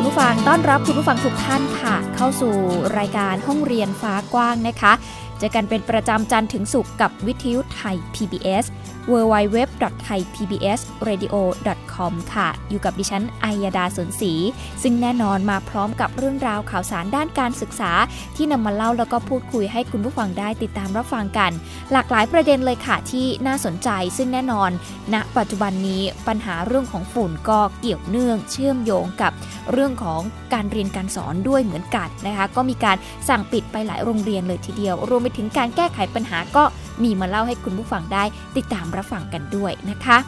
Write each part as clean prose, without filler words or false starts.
คุณผู้ฟังต้อนรับคุณผู้ฟังทุกท่านค่ะเข้าสู่รายการห้องเรียนฟ้ากว้างนะคะเจอกันเป็นประจำจันทร์ถึงศุกร์กับวิทยุไทย PBS www.thaipbsradio.com ค่ะอยู่กับดิฉันอัยดาสนศรีซึ่งแน่นอนมาพร้อมกับเรื่องราวข่าวสารด้านการศึกษาที่นำมาเล่าแล้วก็พูดคุยให้คุณผู้ฟังได้ติดตามรับฟังกันหลากหลายประเด็นเลยค่ะที่น่าสนใจซึ่งแน่นอนณปัจจุบันนี้ปัญหาเรื่องของฝุ่นก็เกี่ยวเนื่องเชื่อมโยงกับเรื่องของการเรียนการสอนด้วยเหมือนกันนะคะก็มีการสั่งปิดไปหลายโรงเรียนเลยทีเดียวรวมไปถึงการแก้ไขปัญหาก็มีมาเล่าให้คุณผู้ฟังได้ติดตามรับฟังกันด้วยนะคะ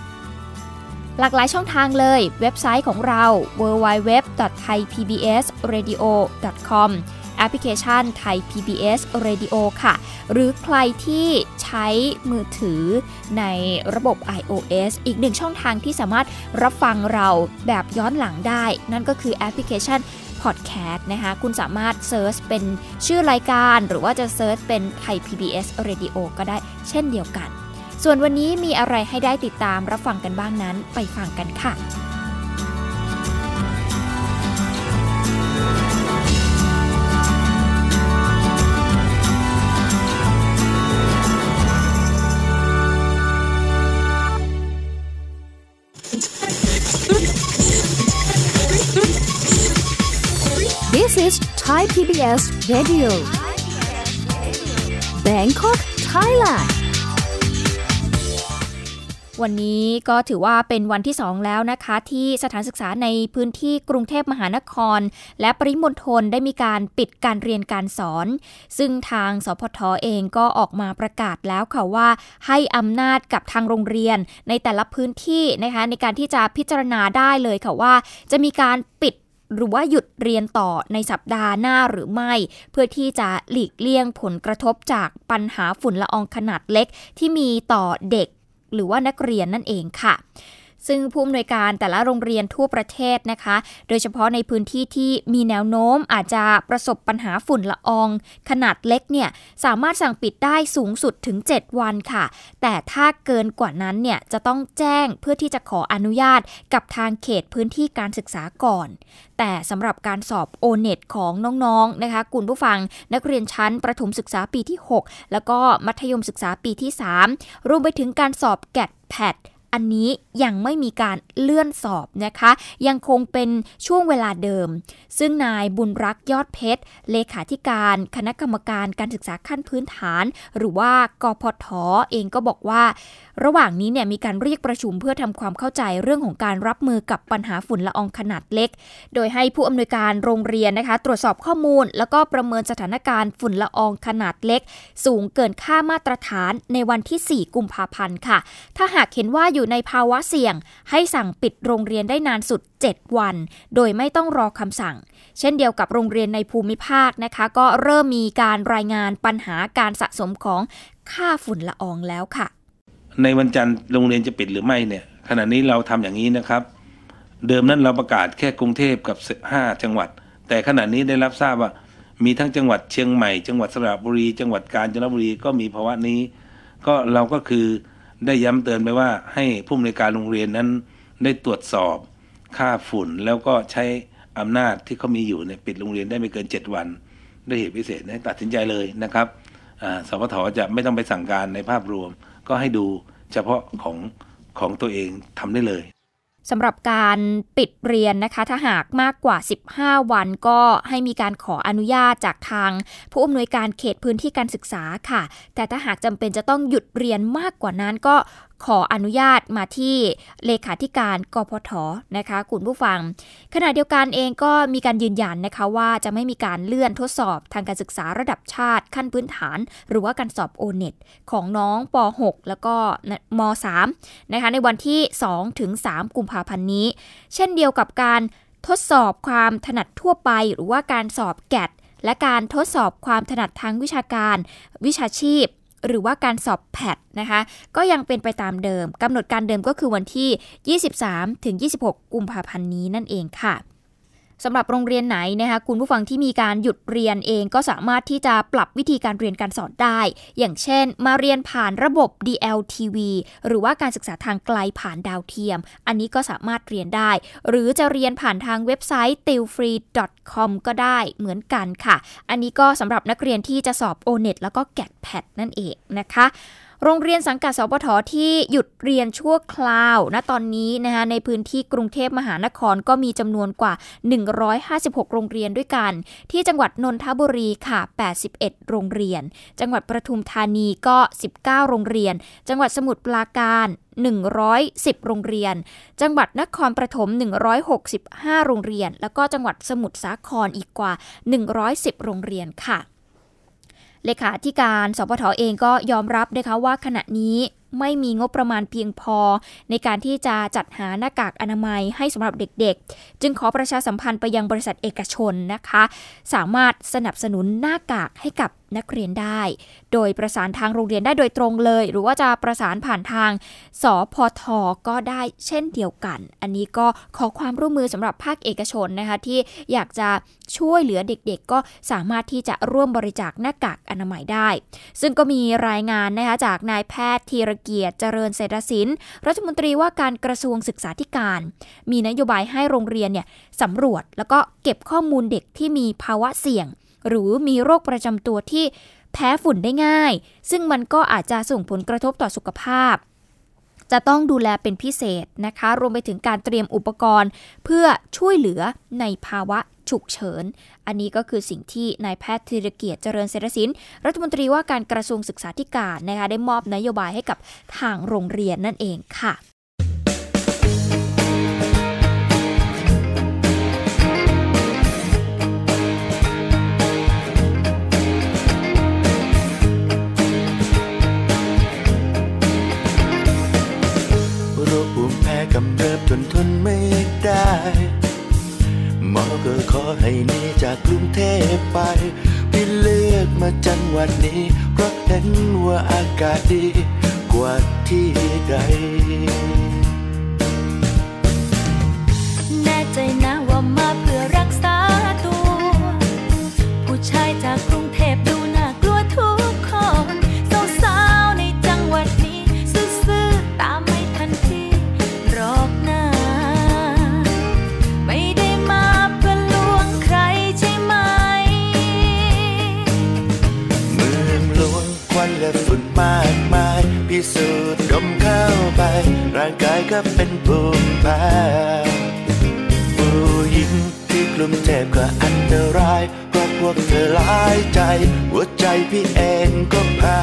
หลากหลายช่องทางเลยเว็บไซต์ของเรา www.thaipbsradio.com แอปพลิเคชัน Thai PBS Radio ค่ะหรือใครที่ใช้มือถือในระบบ iOS อีกหนึ่งช่องทางที่สามารถรับฟังเราแบบย้อนหลังได้นั่นก็คือแอปพลิเคชันพอดแคสต์นะคะคุณสามารถเซิร์ชเป็นชื่อรายการหรือว่าจะเซิร์ชเป็นไทย PBS Radio ก็ได้เช่นเดียวกันส่วนวันนี้มีอะไรให้ได้ติดตามรับฟังกันบ้างนั้นไปฟังกันค่ะThis is Thai PBS Radio. Bangkok, Thailand. วันนี้ก็ถือว่าเป็นวันที่2แล้วนะคะที่สถานศึกษาในพื้นที่กรุงเทพมหานครและปริมณฑลได้มีการปิดการเรียนการสอนซึ่งทางสพท.เองก็ออกมาประกาศแล้วค่ะว่าให้อำนาจกับทางโรงเรียนในแต่ละพื้นที่นะคะในการที่จะพิจารณาได้เลยค่ะว่าจะมีการปิดหรือว่าหยุดเรียนต่อในสัปดาห์หน้าหรือไม่เพื่อที่จะหลีกเลี่ยงผลกระทบจากปัญหาฝุ่นละอองขนาดเล็กที่มีต่อเด็กหรือว่านักเรียนนั่นเองค่ะซึ่งผู้อำนวยการแต่ละโรงเรียนทั่วประเทศนะคะโดยเฉพาะในพื้นที่ที่มีแนวโน้มอาจจะประสบปัญหาฝุ่นละอองขนาดเล็กเนี่ยสามารถสั่งปิดได้สูงสุดถึง7วันค่ะแต่ถ้าเกินกว่านั้นเนี่ยจะต้องแจ้งเพื่อที่จะขออนุญาตกับทางเขตพื้นที่การศึกษาก่อนแต่สำหรับการสอบ O-NET ของน้องๆนะคะคุณผู้ฟังนักเรียนชั้นประถมศึกษาปีที่6แล้วก็มัธยมศึกษาปีที่3รวมไปถึงการสอบ GAT แพทอันนี้ยังไม่มีการเลื่อนสอบนะคะยังคงเป็นช่วงเวลาเดิมซึ่งนายบุญรักษ์ยอดเพชรเลขาธิการคณะกรรมการการศึกษาขั้นพื้นฐานหรือว่ากพท.เองก็บอกว่าระหว่างนี้เนี่ยมีการเรียกประชุมเพื่อทำความเข้าใจเรื่องของการรับมือกับปัญหาฝุ่นละอองขนาดเล็กโดยให้ผู้อำนวยการโรงเรียนนะคะตรวจสอบข้อมูลแล้วก็ประเมินสถานการณ์ฝุ่นละอองขนาดเล็กสูงเกินค่ามาตรฐานในวันที่4กุมภาพันธ์ค่ะถ้าหากเห็นว่าอยู่ในภาวะเสี่ยงให้สั่งปิดโรงเรียนได้นานสุด7วันโดยไม่ต้องรอคำสั่งเช่นเดียวกับโรงเรียนในภูมิภาคนะคะก็เริ่มมีการรายงานปัญหาการสะสมของค่าฝุ่นละอองแล้วค่ะในวันจันทร์โรงเรียนจะปิดหรือไม่เนี่ยขณะนี้เราทำอย่างนี้นะครับเดิมนั้นเราประกาศแค่กรุงเทพกับ5จังหวัดแต่ขณะนี้ได้รับทราบว่ามีทั้งจังหวัดเชียงใหม่จังหวัดสระบุรีจังหวัดกาญจนบุรีก็มีภาวะนี้ก็เราก็คือได้ย้ำเตือนไปว่าให้ผู้อำนวยการโรงเรียนนั้นได้ตรวจสอบค่าฝุ่นแล้วก็ใช้อำนาจที่เขามีอยู่ในปิดโรงเรียนได้ไม่เกิน7วันด้วยเหตุพิเศษให้ตัดสินใจเลยนะครับสพท.จะไม่ต้องไปสั่งการในภาพรวมก็ให้ดูเฉพาะของตัวเองทำได้เลยสำหรับการปิดเรียนนะคะถ้าหากมากกว่า15วันก็ให้มีการขออนุญาตจากทางผู้อำนวยการเขตพื้นที่การศึกษาค่ะแต่ถ้าหากจำเป็นจะต้องหยุดเรียนมากกว่านั้นก็ ขออนุญาตมาที่เลขาธิการกพฐนะคะคุณผู้ฟังขณะเดียวกันเองก็มีการยืนยันนะคะว่าจะไม่มีการเลื่อนทดสอบทางการศึกษาระดับชาติขั้นพื้นฐานหรือว่าการสอบ O-NET ของน้องป.6 แล้วก็ม.3 นะคะในวันที่ 2-3 กุมภาพันธ์นี้เช่นเดียวกับการทดสอบความถนัดทั่วไปหรือว่าการสอบ GAT และการทดสอบความถนัดทางวิชาการวิชาชีพหรือว่าการสอบแพทนะคะก็ยังเป็นไปตามเดิมกำหนดการเดิมก็คือวันที่ 23-26 กุมภาพันธ์นี้นั่นเองค่ะสำหรับโรงเรียนไหนนะคะคุณผู้ฟังที่มีการหยุดเรียนเองก็สามารถที่จะปรับวิธีการเรียนการสอนได้อย่างเช่นมาเรียนผ่านระบบ DLTV หรือว่าการศึกษาทางไกลผ่านดาวเทียมอันนี้ก็สามารถเรียนได้หรือจะเรียนผ่านทางเว็บไซต์ Teelfree.com ก็ได้เหมือนกันค่ะอันนี้ก็สำหรับนักเรียนที่จะสอบ O-NET แล้วก็ GAT แพทนั่นเองนะคะโรงเรียนสังกัดสพฐที่หยุดเรียนชั่วคราวณตอนนี้นะคะในพื้นที่กรุงเทพมหานครก็มีจำนวนกว่า156โรงเรียนด้วยกันที่จังหวัดนนทบุรีค่ะ81โรงเรียนจังหวัดปทุมธานีก็19โรงเรียนจังหวัดสมุทรปราการ110โรงเรียนจังหวัดนครปฐม165โรงเรียนแล้วก็จังหวัดสมุทรสาครอีกกว่า110โรงเรียนค่ะเลขาธิการสพฐเองก็ยอมรับนะคะว่าขณะนี้ไม่มีงบประมาณเพียงพอในการที่จะจัดหาหน้ากากอนามัยให้สำหรับเด็กๆจึงขอประชาสัมพันธ์ไปยังบริษัทเอกชนนะคะสามารถสนับสนุนหน้ากากให้กับนักเรียนได้โดยประสานทางโรงเรียนได้โดยตรงเลยหรือว่าจะประสานผ่านทางสพฐก็ได้เช่นเดียวกันอันนี้ก็ขอความร่วมมือสำหรับภาคเอกชนนะคะที่อยากจะช่วยเหลือเด็กๆก็สามารถที่จะร่วมบริจาคหน้ากากอนามัยได้ซึ่งก็มีรายงานนะคะจากนายแพทย์ธีรเกียรติเจริญเศรษฐศิลป์รัฐมนตรีว่าการกระทรวงศึกษาธิการมีนโยบายให้โรงเรียนเนี่ยสำรวจแล้วก็เก็บข้อมูลเด็กที่มีภาวะเสี่ยงหรือมีโรคประจำตัวที่แพ้ฝุ่นได้ง่ายซึ่งมันก็อาจจะส่งผลกระทบต่อสุขภาพจะต้องดูแลเป็นพิเศษนะคะรวมไปถึงการเตรียมอุปกรณ์เพื่อช่วยเหลือในภาวะฉุกเฉินอันนี้ก็คือสิ่งที่นายแพทย์ธีรเกียรติเจริญเศรษฐศิลป์รัฐมนตรีว่าการกระทรวงศึกษาธิการนะคะได้มอบนโยบายให้กับทางโรงเรียนนั่นเองค่ะกำเริบจนทนไม่ได้หมอก็ขอให้หนีจากกรุงเทพไปพี่เลือกมาจังหวัดนี้เพราะเห็นว่าอากาศดีกว่าที่ใดแน่ใจนะว่ามาเพื่อรักษาตัวผู้ชายจากกรุงเทพดูน่ากลัวทุกคนสาวๆในจังหวัดนี้ซื่อๆตามไม่ทันทีและฝุ่นมากมายพิสูจน์ดมเข้าไปร่างกายก็เป็นภูมิแพ้ผู้หญิงที่กลุ่มเจ็บก็อันตรายเพราะพวกเธอหลายใจหัวใจพี่เองก็แพ้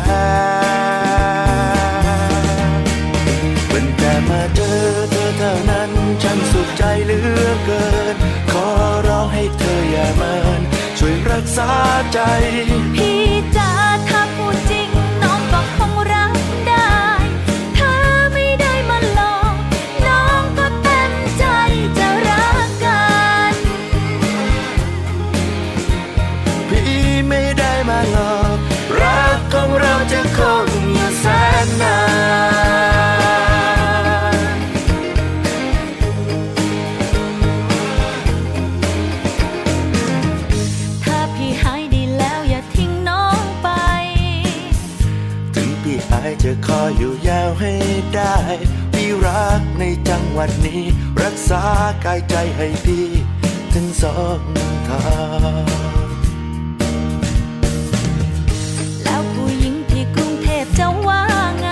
เป็นแต่มาเจอเธอเท่านั้นฉันสุขใจเหลือเกินขอร้องให้เธออย่าเมินช่วยรักษาใจพี่จ๋าถ้าพูดจริงจะขออยู่ยาวให้ได้พี่รักในจังหวัดนี้รักษากายใจให้ดีทั้งสองทางแล้วผู้หญิงที่กรุงเทพจะว่าไง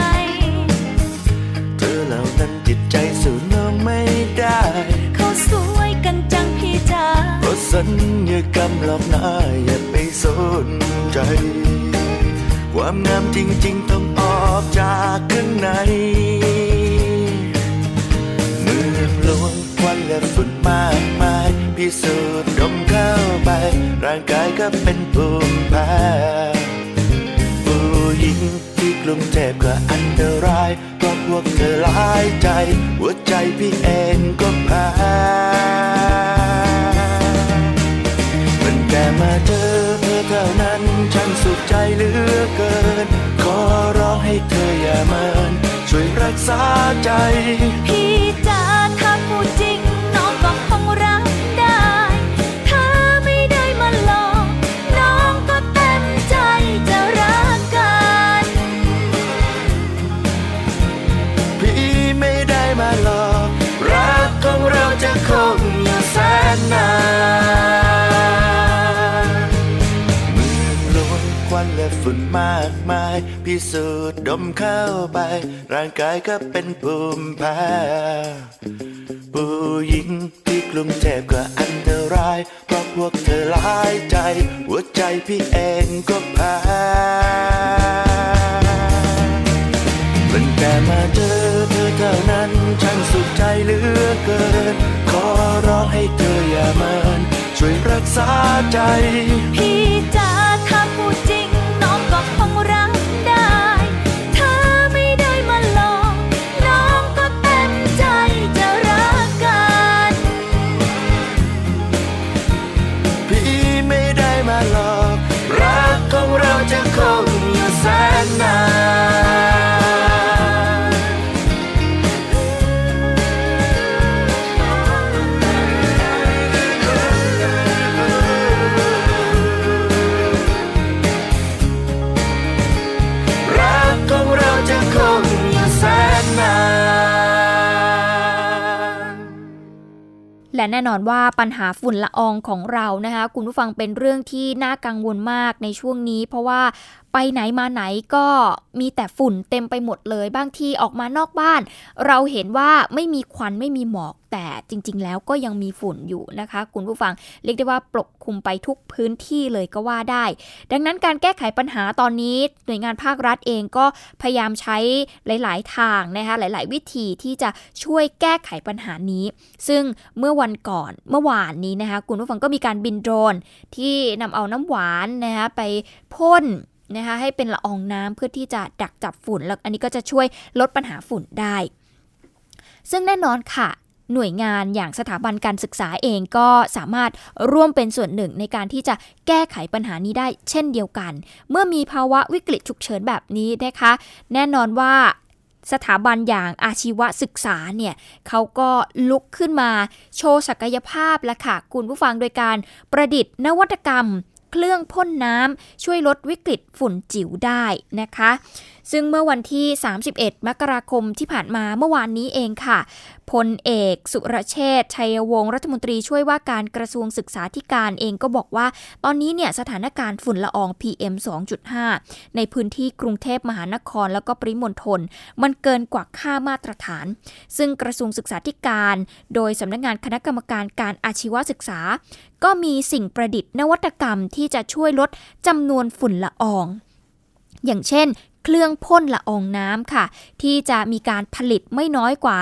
เธอเหล่านั้นจิตใจสู้น้องไม่ได้เขาสวยกันจังพี่จ๋าเพราะสัญญากรรมหลอกหน้าอย่าไปสนใจความงามจริงๆต้องออกจากข้างใน ที่สูดดมเข้าไปร่างกายก็เป็นภูมิแพ้ผู้หญิงที่กรุงเทพก็อันตรายก็พวกเธอหลายใจหัวใจพี่เองก็แพ้มันแค่มาเจอเธอเท่านั้นฉันสุขใจเหลือเกินขอร้องให้เธออย่าเมินช่วยรักษาใจพี่จ๋าถ้าพูดจริงน้องก็คงรักได้ถ้าไม่ได้มาหลอกน้องก็เต็มใจจะรักกันพี่ไม่ได้มาหลอกรักของเราจะคงอยู่แสนนานมือโดนควันและฝุ่นมากมายพี่สูดดมเข้าไปร่างกายก็เป็นภูมิแพ้ผู้หญิงที่กรุงเทพก็อันตรายเพราะพวกเธอหลายใจหัวใจพี่เองก็แพ้ตั้งแต่มาเจอเธอเท่านั้นฉันสุขใจเหลือเกินขอร้องให้เธออย่าเมินช่วยรักษาใจพี่จ๋าถ้าพูดจริงน้องก็คงรักและแน่นอนว่าปัญหาฝุ่นละอองของเรานะคะคุณผู้ฟังเป็นเรื่องที่น่ากังวลมากในช่วงนี้เพราะว่าไปไหนมาไหนก็มีแต่ฝุ่นเต็มไปหมดเลยบางทีออกมานอกบ้านเราเห็นว่าไม่มีควันไม่มีหมอกแต่จริงๆแล้วก็ยังมีฝุ่นอยู่นะคะคุณผู้ฟังเรียกได้ว่าปกคลุมไปทุกพื้นที่เลยก็ว่าได้ดังนั้นการแก้ไขปัญหาตอนนี้หน่วยงานภาครัฐเองก็พยายามใช้หลายๆทางนะคะหลายๆวิธีที่จะช่วยแก้ไขปัญหานี้ซึ่งเมื่อวานนี้นะคะคุณผู้ฟังก็มีการบินโดรนที่นำเอาน้ำหวานนะคะไปพ่นนะคะให้เป็นละอองน้ำเพื่อที่จะดักจับฝุ่นแล้วอันนี้ก็จะช่วยลดปัญหาฝุ่นได้ซึ่งแน่นอนค่ะหน่วยงานอย่างสถาบันการศึกษาเองก็สามารถร่วมเป็นส่วนหนึ่งในการที่จะแก้ไขปัญหานี้ได้เช่นเดียวกันเมื่อมีภาวะวิกฤตฉุกเฉินแบบนี้นะคะแน่นอนว่าสถาบันอย่างอาชีวศึกษาเนี่ยเขาก็ลุกขึ้นมาโชว์ศักยภาพละค่ะคุณผู้ฟังโดยการประดิษฐ์นวัตกรรมเครื่องพ่นน้ำช่วยลดวิกฤตฝุ่นจิ๋วได้นะคะซึ่งเมื่อวันที่31มกราคมที่ผ่านมาเมื่อวานนี้เองค่ะพลเอกสุรเชษฐ์ชัยวงศ์รัฐมนตรีช่วยว่าการกระทรวงศึกษาธิการเองก็บอกว่าตอนนี้เนี่ยสถานการณ์ฝุ่นละออง PM 2.5 ในพื้นที่กรุงเทพมหานครแล้วก็ปริมณฑลมันเกินกว่าค่ามาตรฐานซึ่งกระทรวงศึกษาธิการโดยสำนักงานคณะกรรมการการอาชีวศึกษาก็มีสิ่งประดิษฐ์นวัตกรรมที่จะช่วยลดจำนวนฝุ่นละอองอย่างเช่นเครื่องพ่นละอองน้ำค่ะที่จะมีการผลิตไม่น้อยกว่า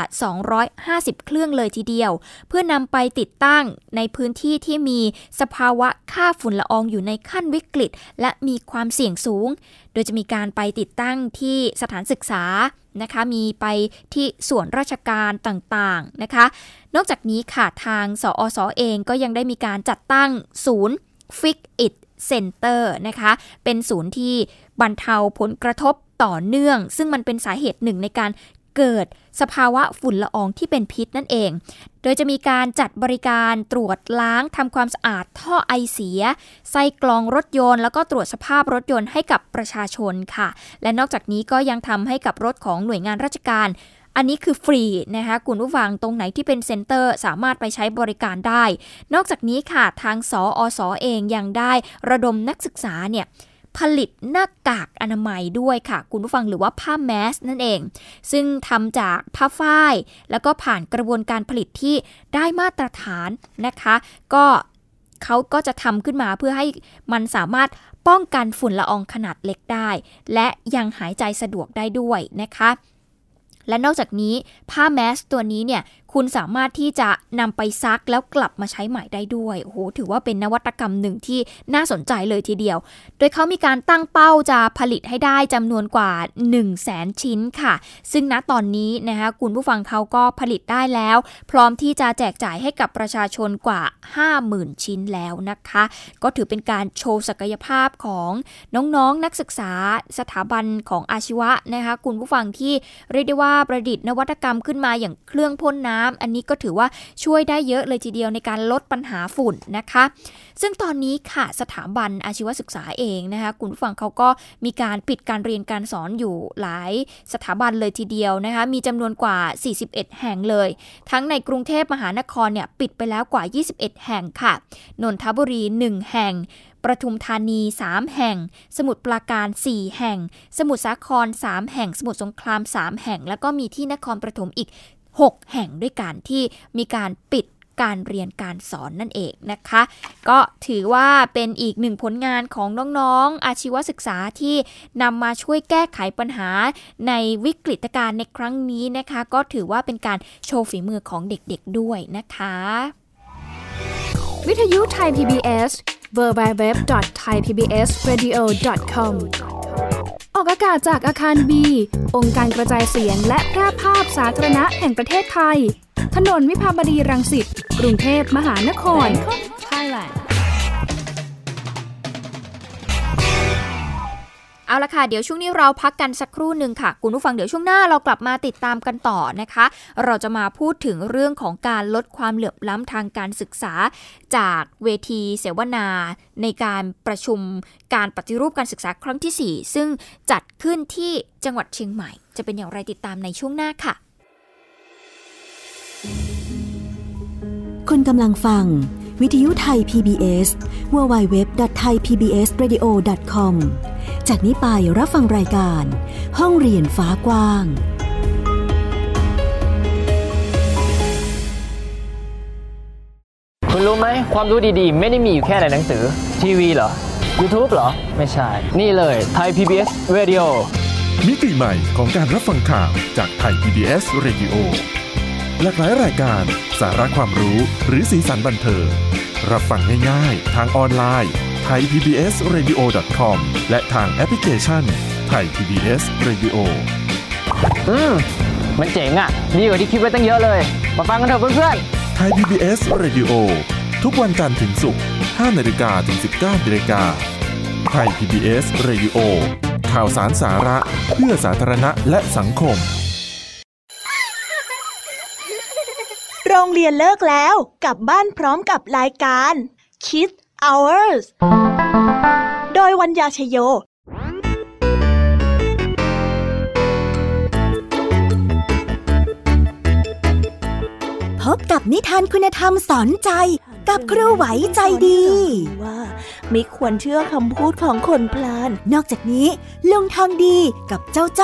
250เครื่องเลยทีเดียวเพื่อนำไปติดตั้งในพื้นที่ที่มีสภาวะค่าฝุ่นละอองอยู่ในขั้นวิกฤตและมีความเสี่ยงสูงโดยจะมีการไปติดตั้งที่สถานศึกษานะคะมีไปที่ส่วนราชการต่างๆนะคะนอกจากนี้ค่ะทางสอส.เองก็ยังได้มีการจัดตั้งศูนย์ Fix It Center นะคะเป็นศูนย์ที่บรรเทาผลกระทบต่อเนื่องซึ่งมันเป็นสาเหตุหนึ่งในการเกิดสภาวะฝุ่นละอองที่เป็นพิษนั่นเองโดยจะมีการจัดบริการตรวจล้างทำความสะอาดท่อไอเสียใส่กล่องรถยนต์แล้วก็ตรวจสภาพรถยนต์ให้กับประชาชนค่ะและนอกจากนี้ก็ยังทำให้กับรถของหน่วยงานราชการอันนี้คือฟรีนะคะคุณผู้ฟังตรงไหนที่เป็นเซ็นเตอร์สามารถไปใช้บริการได้นอกจากนี้ค่ะทางสอส.เองยังได้ระดมนักศึกษาเนี่ยผลิตหน้ากากอนามัยด้วยค่ะคุณผู้ฟังหรือว่าผ้าแมสนั่นเองซึ่งทำจากผ้าฝ้ายแล้วก็ผ่านกระบวนการผลิตที่ได้มาตรฐานนะคะก็เขาก็จะทำขึ้นมาเพื่อให้มันสามารถป้องกันฝุ่นละอองขนาดเล็กได้และยังหายใจสะดวกได้ด้วยนะคะและนอกจากนี้ผ้าแมสตัวนี้เนี่ย คุณสามารถที่จะนำไปซักแล้วกลับมาใช้ใหม่ได้ด้วยโอ้โหถือว่าเป็นนวัตกรรมหนึ่งที่น่าสนใจเลยทีเดียวโดยเขามีการตั้งเป้าจะผลิตให้ได้จำนวนกว่า 100,000 ชิ้นค่ะซึ่งณตอนนี้นะคะคุณผู้ฟังเขาก็ผลิตได้แล้วพร้อมที่จะแจกจ่ายให้กับประชาชนกว่า 50,000 ชิ้นแล้วนะคะก็ถือเป็นการโชว์ศักยภาพของน้องๆ นักศึกษาสถาบันของอาชีวะนะคะคุณผู้ฟังที่เรียกได้ว่าประดิษฐ์นวัตกรรมขึ้นมาอย่างเครื่องพ่นน้ำอันนี้ก็ถือว่าช่วยได้เยอะเลยทีเดียวในการลดปัญหาฝุ่นนะคะซึ่งตอนนี้ค่ะสถาบันอาชีวศึกษาเองนะคะคุณผู้ฟังเขาก็มีการปิดการเรียนการสอนอยู่หลายสถาบันเลยทีเดียวนะคะมีจำนวนกว่า41แห่งเลยทั้งในกรุงเทพมหานครเนี่ยปิดไปแล้วกว่า21แห่งค่ะนนทบุรี1แห่งประทุมธานี3แห่งสมุทรปราการ4แห่งสมุทรสาคร3แห่งสมุทรสงคราม3แห่งแล้วก็มีที่นครปฐมอีก6แห่งด้วยกันที่มีการปิดการเรียนการสอนนั่นเองนะคะก็ถือว่าเป็นอีกหนึ่งผลงานของน้องๆ อาชีวศึกษาที่นำมาช่วยแก้ไขปัญหาในวิกฤตการณ์ในครั้งนี้นะคะก็ถือว่าเป็นการโชว์ฝีมือของเด็กๆด้วยนะคะวิทยุไทย PBS www.thaipbsradio.com ออกอากาศจากอาคาร B องค์การกระจายเสียงและแพร่ภาพสาธารณะแห่งประเทศไทยถนนวิภาวดีรังสิตกรุงเทพมหานครไทยแลนด์เอาละค่ะเดี๋ยวช่วงนี้เราพักกันสักครู่หนึ่งค่ะคุณผู้ฟังเดี๋ยวช่วงหน้าเรากลับมาติดตามกันต่อนะคะเราจะมาพูดถึงเรื่องของการลดความเหลื่อมล้ำทางการศึกษาจากเวทีเสวนาในการประชุมการปฏิรูปการศึกษาครั้งที่4ซึ่งจัดขึ้นที่จังหวัดเชียงใหม่จะเป็นอย่างไรติดตามในช่วงหน้าค่ะคุณกำลังฟังวิทยุไทย PBS www.thaipbsradio.com จากนี้ไปรับฟังรายการห้องเรียนฟ้ากว้างคุณรู้ไหมความรู้ดีๆไม่ได้มีอยู่แค่ในหนังสือทีวีเหรอ YouTube เหรอไม่ใช่นี่เลยไทย PBS Radio มิติใหม่ของการรับฟังข่าวจากไทย PBS Radioหลากหลายรายการสาระความรู้หรือสีสันบันเทิงรับฟังง่ายๆทางออนไลน์ thaipbsradio.com และทางแอปพลิเคชัน Thai PBS Radio มันเจ๋งอ่ะดีกว่าที่คิดไว้ตั้งเยอะเลยมาฟังกันเถอะเพื่อนๆ Thai PBS Radio ทุกวันจันทร์ถึงศุกร์ 5:00 นถึง 19:00 น Thai PBS Radio ข่าวสารสาระเพื่อสาธารณะและสังคมโรงเรียนเลิกแล้วกลับบ้านพร้อมกับรายการ Kids Hours โดยวัญญาชโยพบกับนิทานคุณธรรมสอนใจกับครูไหวใจดีว่าไม่ควรเชื่อคำพูดของคนพลานนอกจากนี้ลุงทองดีกับเจ้าใจ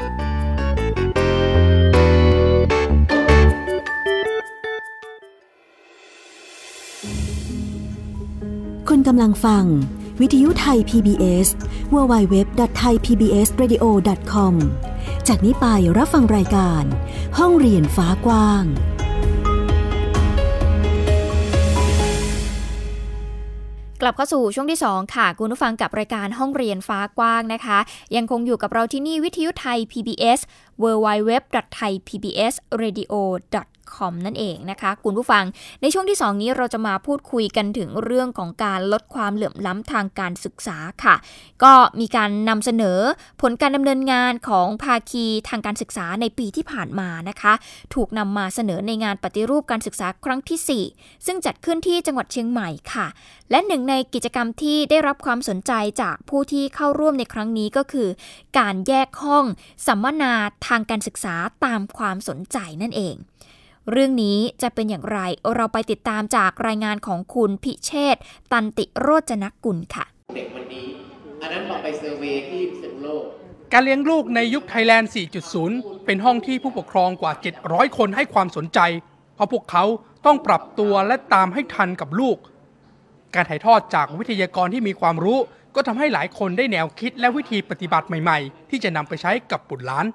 คุณกำลังฟังวิทยุไทย PBS www.thaipbsradio.com จากนี้ไปรับฟังรายการห้องเรียนฟ้ากว้างกลับเข้าสู่ช่วงที่2ค่ะคุณผู้ฟังกับรายการห้องเรียนฟ้ากว้างนะคะยังคงอยู่กับเราที่นี่วิทยุไทย PBS www.thaipbsradio.com นั่นเองนะคะคุณผู้ฟังในช่วงที่2นี้เราจะมาพูดคุยกันถึงเรื่องของการลดความเหลื่อมล้ำทางการศึกษาค่ะก็มีการนำเสนอผลการดำเนินงานของภาคีทางการศึกษาในปีที่ผ่านมานะคะถูกนำมาเสนอในงานปฏิรูปการศึกษาครั้งที่4ซึ่งจัดขึ้นที่จังหวัดเชียงใหม่ค่ะและหนึ่งในกิจกรรมที่ได้รับความสนใจจากผู้ที่เข้าร่วมในครั้งนี้ก็คือการแยกห้องสัมมนาทางการศึกษาตามความสนใจนั่นเองเรื่องนี้จะเป็นอย่างไรเราไปติดตามจากรายงานของคุณพิเชษตันติโรจนกุลค่ะเด็กวันนี้ อันนั้นบอกไปเซอร์เวย์ที่พิษณุโลกการเลี้ยงลูกในยุคไทยแลนด์ 4.0 เป็นห้องที่ผู้ปกครองกว่า700คนให้ความสนใจเพราะพวกเขาต้องปรับตัวและตามให้ทันกับลูกการถ่ายทอดจากวิทยากรที่มีความรู้ก็ทำให้หลายคนได้แนวคิดและวิธีปฏิบัติใหม่ๆที่จะนำไปใช้กับบุตรหลาน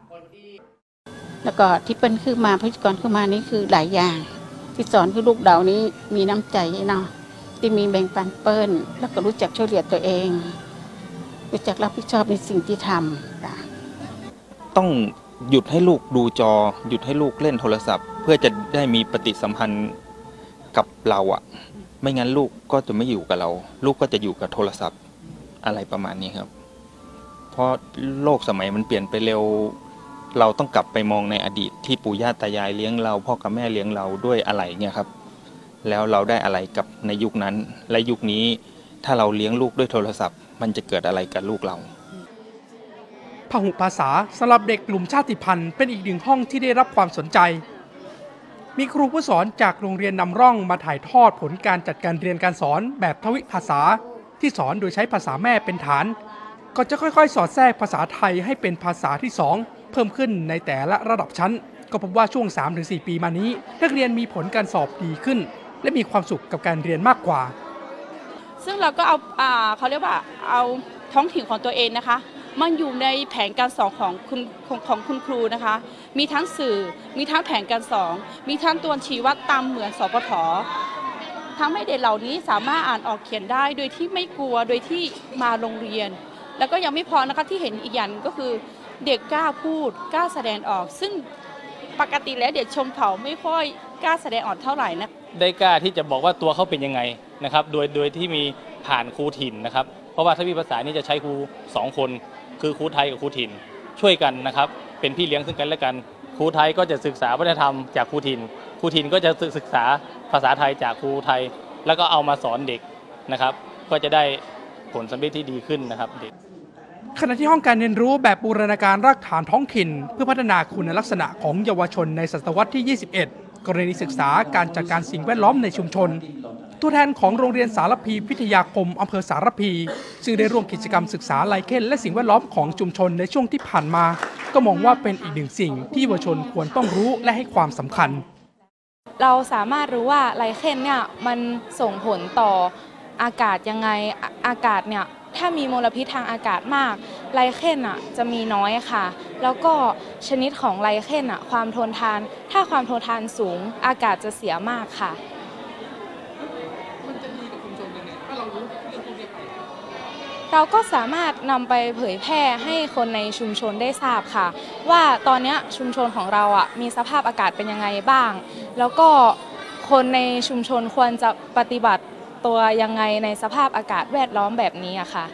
แล้วก็ที่เป็นขึ้นมาพิธีกรขึ้นมานี่คือหลายอย่างที่สอนคือลูกเดานี้มีน้ำใจเนาะที่มีแบ่งปันเปิ้ลแล้วก็รู้จักช่วยเหลือตัวเองรู้จักรับผิดชอบในสิ่งที่ทำต้องหยุดให้ลูกดูจอหยุดให้ลูกเล่นโทรศัพท์เพื่อจะได้มีปฏิสัมพันธ์กับเราอะไม่งั้นลูกก็จะไม่อยู่กับเราลูกก็จะอยู่กับโทรศัพท์อะไรประมาณนี้ครับเพราะโลกสมัยมันเปลี่ยนไปเร็วเราต้องกลับไปมองในอดีตที่ปู่ย่าตายายเลี้ยงเราพ่อกับแม่เลี้ยงเราด้วยอะไรเนี่ยครับแล้วเราได้อะไรกับในยุคนั้นและยุคนี้ถ้าเราเลี้ยงลูกด้วยโทรศัพท์มันจะเกิดอะไรกับลูกเราพหุภาษาสำหรับเด็กกลุ่มชาติพันธุ์เป็นอีกหนึ่งห้องที่ได้รับความสนใจมีครูผู้สอนจากโรงเรียนนำร่องมาถ่ายทอดผลการจัดการเรียนการสอนแบบทวิภาษาที่สอนโดยใช้ภาษาแม่เป็นฐานก็จะค่อยๆสอดแทรกภาษาไทยให้เป็นภาษาที่สองเพิ่มขึ้นในแต่ละระดับชั้นก็พบว่าช่วง 3-4 ปีมานี้นักเรียนมีผลการสอบดีขึ้นและมีความสุขกับการเรียนมากกว่าซึ่งเราก็เอาเขาเรียกว่าเอาท้องถิ่นของตัวเองนะคะมันอยู่ในแผนการสอนของคุณครูนะคะมีทั้งสื่อมีทั้งแผนการสอนมีทั้งตัวชี้วัดตามเหมือนสปท.ทำให้เด็กเหล่านี้สามารถอ่านออกเขียนได้โดยที่ไม่กลัวโดยที่มาโรงเรียนแล้วก็ยังไม่พอนะคะที่เห็นอีกอย่างก็คือเด็กกล้าพูดกล้าแสดงออกซึ่งปกติแล้วเด็กชมเผ่าไม่ค่อยกล้าแสดงออกเท่าไหร่นะได้กล้าที่จะบอกว่าตัวเขาเป็นยังไงนะครับโดยที่มีผ่านครูถิ่นนะครับเพราะว่าถ้าพี่ภาษานี้จะใช้ครู2คนคือครูไทยกับครูถิ่นช่วยกันนะครับเป็นพี่เลี้ยงซึ่งกันและกันครูไทยก็จะศึกษาวัฒนธรรมจากครูถิ่นครูถิ่นก็จะศึกษาภาษาไทยจากครูไทยแล้วก็เอามาสอนเด็กนะครับก็จะได้ผลสัมฤทธิ์ที่ดีขึ้นนะครับเด็กขณะที่ห้องการเรียนรู้แบบบูรณาการรากฐานท้องถิ่นเพื่อพัฒนาคุณลักษณะของเยาวชนในศตวรรษที่ 21 กรณีศึกษาการจัดการสิ่งแวดล้อมในชุมชนตัวแทนของโรงเรียนสารพีพิทยาคมอำเภอสารพีซึ่งได้ร่วมกิจกรรมศึกษาไลเคนและสิ่งแวดล้อมของชุมชนในช่วงที่ผ่านมาก็มองว่าเป็นอีกหนึ่งสิ่งที่เยาวชนควรต้องรู้และให้ความสำคัญเราสามารถรู้ว่าไลเคนเนี่ยมันส่งผลต่ออากาศยังไงอากาศเนี่ยถ้ามีมลพิษทางอากาศมากไลเคนอ่ะจะมีน้อยค่ะแล้วก็ชนิดของไลเคนอ่ะความทนทานถ้าความทนทานสูงอากาศจะเสียมากค่ะมันจะดีกับคุณชมยังไงถ้าเรารู้เรื่องพวกนี้ไปเราก็สามารถนำไปเผยแพร่ให้คนในชุมชนได้ทราบค่ะว่าตอนนี้ชุมชนของเราอ่ะมีสภาพอากาศเป็นยังไงบ้างแล้วก็คนในชุมชนควรจะปฏิบัติตัวยังไงในสภาพอากาศแวดล้อมแบบนี้อะค่ะ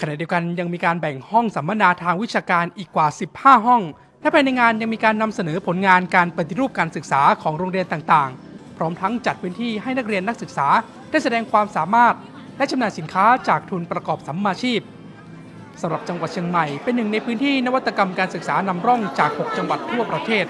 ขณะเดียวกันยังมีการแบ่งห้องสัมมนาทางวิชาการอีกกว่า15ห้องและภายในงานยังมีการนำเสนอผลงานการปฏิรูปการศึกษาของโรงเรียนต่างๆพร้อมทั้งจัดพื้นที่ให้นักเรียนนักศึกษาได้แสดงความสามารถและจำหน่ายสินค้าจากทุนประกอบสัมมาชีพสำหรับจังหวัดเชียงใหม่เป็นหนึ่งในพื้นที่นวัตกรรมการศึกษานำร่องจาก6จังหวัดทั่วประเทศ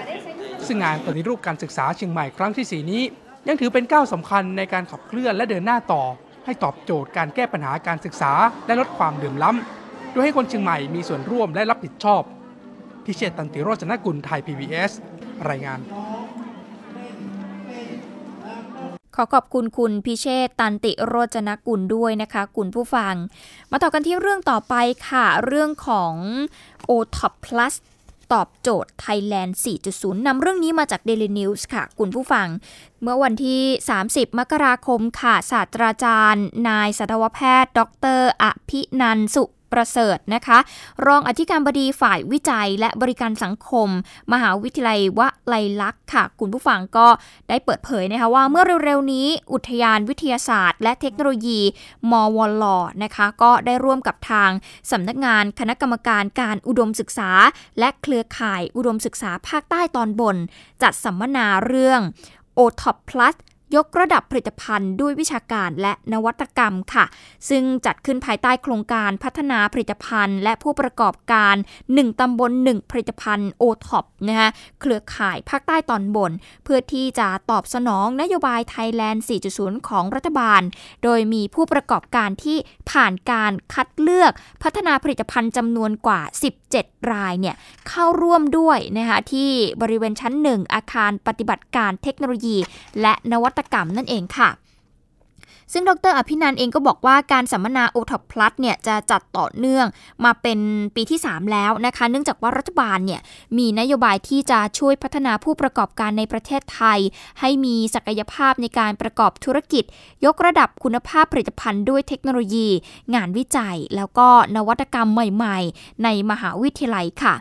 ซึ่งงานปฏิรูปการศึกษาเชียงใหม่ครั้งที่4นี้ยังถือเป็นก้าวสำคัญในการขับเคลื่อนและเดินหน้าต่อให้ตอบโจทย์การแก้ปัญหาการศึกษาและลดความเหลื่อมล้ำโดยให้คนเชียงใหม่มีส่วนร่วมและรับผิดชอบพิเชษฐ์ ตันติโรจนกุล ไทย PBS รายงานขอขอบคุณคุณพิเชษฐ์ ตันติโรจนกุลด้วยนะคะคุณผู้ฟังมาต่อกันที่เรื่องต่อไปค่ะเรื่องของ OTOP Plusตอบโจทย์ Thailand 4.0 นำเรื่องนี้มาจาก Daily News ค่ะคุณผู้ฟังเมื่อวันที่30มกราคมค่ะศาสตราจารย์นายสัตวแพทย์ดร.อภินันท์ สุประเสริฐนะคะรองอธิการบดีฝ่ายวิจัยและบริการสังคมมหาวิทยาลัยวลัยลักษณ์ค่ะคุณผู้ฟังก็ได้เปิดเผยนะคะว่าเมื่อเร็วๆนี้อุทยานวิทยาศาสตร์และเทคโนโลยีมวล.นะคะก็ได้ร่วมกับทางสำนักงานคณะกรรมการการอุดมศึกษาและเครือข่ายอุดมศึกษาภาคใต้ตอนบนจัดสัมมนาเรื่อง OTOP Plus ยกระดับผลิตภัณฑ์ด้วยวิชาการและนวัตกรรมค่ะซึ่งจัดขึ้นภายใต้โครงการพัฒนาผลิตภัณฑ์และผู้ประกอบการ1ตำบล1ผลิตภัณฑ์ OTOP นะคะเครือข่ายภาคใต้ตอนบนเพื่อที่จะตอบสนองนโยบาย Thailand 4.0 ของรัฐบาลโดยมีผู้ประกอบการที่ผ่านการคัดเลือกพัฒนาผลิตภัณฑ์จำนวนกว่า17รายเนี่ยเข้าร่วมด้วยนะคะที่บริเวณชั้น1อาคารปฏิบัติการเทคโนโลยีและนวัตกรรมนั่นเองค่ะซึ่งดร.อภินันท์เองก็บอกว่าการสัมมนา OTOP Plus เนี่ยจะจัดต่อเนื่องมาเป็นปีที่3แล้วนะคะเนื่องจากว่ารัฐบาลเนี่ยมีนโยบายที่จะช่วยพัฒนาผู้ประกอบการในประเทศไทยให้มีศักยภาพในการประกอบธุรกิจยกระดับคุณภาพผลิตภัณฑ์ด้วยเทคโนโลยีงานวิจัยแล้วก็นวัตกรรมใหม่ๆในมหาวิทยาลัยค่ะ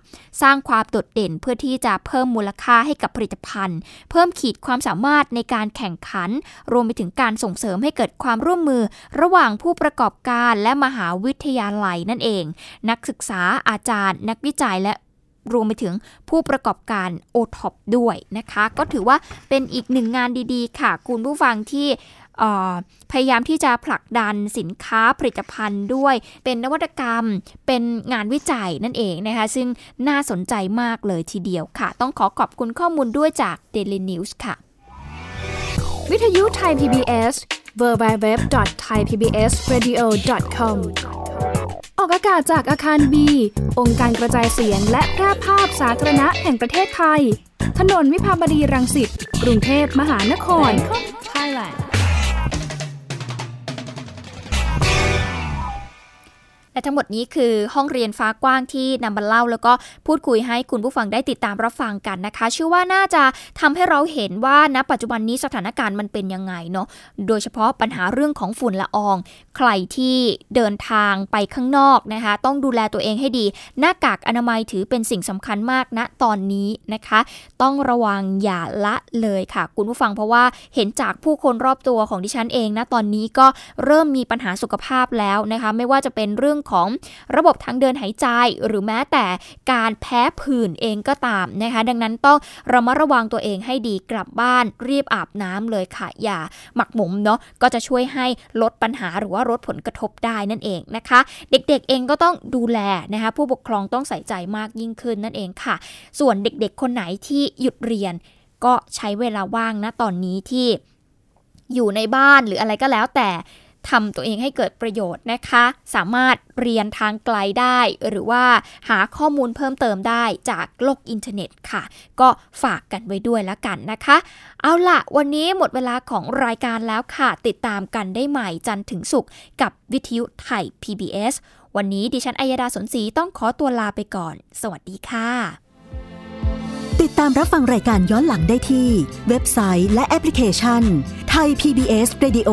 สร้างความโดดเด่นเพื่อที่จะเพิ่มมูลค่าให้กับผลิตภัณฑ์เพิ่มขีดความสามารถในการแข่งขันรวมไปถึงการส่งเสริมให้เกิดความร่วมมือระหว่างผู้ประกอบการและมหาวิทยาลัยนั่นเองนักศึกษาอาจารย์นักวิจัยและรวมไปถึงผู้ประกอบการ OTOP ด้วยนะคะก็ถือว่าเป็นอีกหนึ่งงานดีๆค่ะคุณผู้ฟังที่พยายามที่จะผลักดันสินค้าผลิตภัณฑ์ด้วยเป็นนวัตกรรมเป็นงานวิจัยนั่นเองนะคะซึ่งน่าสนใจมากเลยทีเดียวค่ะต้องขอขอบคุณข้อมูลด้วยจาก Daily News ค่ะวิทยุไทย PBS www.thaipbsradio.com ออกอากาศจากอาคาร B องค์การกระจายเสียงและแพร่ภาพสาธารณะแห่งประเทศไทยถนนวิภาวดีรังสิตกรุงเทพมหานครและทั้งหมดนี้คือห้องเรียนฟ้ากว้างที่นำมาเล่าแล้วก็พูดคุยให้คุณผู้ฟังได้ติดตามรับฟังกันนะคะเชื่อว่าน่าจะทำให้เราเห็นว่าณปัจจุบันนี้สถานการณ์มันเป็นยังไงเนาะโดยเฉพาะปัญหาเรื่องของฝุ่นละอองใครที่เดินทางไปข้างนอกนะคะต้องดูแลตัวเองให้ดีหน้ากากอนามัยถือเป็นสิ่งสำคัญมากณตอนนี้นะคะต้องระวังอย่าละเลยค่ะคุณผู้ฟังเพราะว่าเห็นจากผู้คนรอบตัวของดิฉันเองณตอนนี้ก็เริ่มมีปัญหาสุขภาพแล้วนะคะไม่ว่าจะเป็นเรื่องของระบบทางเดินหายใจหรือแม้แต่การแพ้ผื่นเองก็ตามนะคะดังนั้นต้องระมัดระวังตัวเองให้ดีกลับบ้านรีบอาบน้ำเลยค่ะอย่าหมักหมมเนาะก็จะช่วยให้ลดปัญหาหรือว่าลดผลกระทบได้นั่นเองนะคะเด็กๆเองก็ต้องดูแลนะคะผู้ปกครองต้องใส่ใจมากยิ่งขึ้นนั่นเองค่ะส่วนเด็กๆคนไหนที่หยุดเรียนก็ใช้เวลาว่างนะตอนนี้ที่อยู่ในบ้านหรืออะไรก็แล้วแต่ทำตัวเองให้เกิดประโยชน์นะคะสามารถเรียนทางไกลได้หรือว่าหาข้อมูลเพิ่มเติมได้จากโลกอินเทอร์เน็ตค่ะก็ฝากกันไว้ด้วยละกันนะคะเอาล่ะวันนี้หมดเวลาของรายการแล้วค่ะติดตามกันได้ใหม่จันทร์ถึงศุกร์กับวิทยุไทย PBS วันนี้ดิฉันอัยดาสนศรีต้องขอตัวลาไปก่อนสวัสดีค่ะติดตามรับฟังรายการย้อนหลังได้ที่เว็บไซต์และแอปพลิเคชันไทย PBS Radio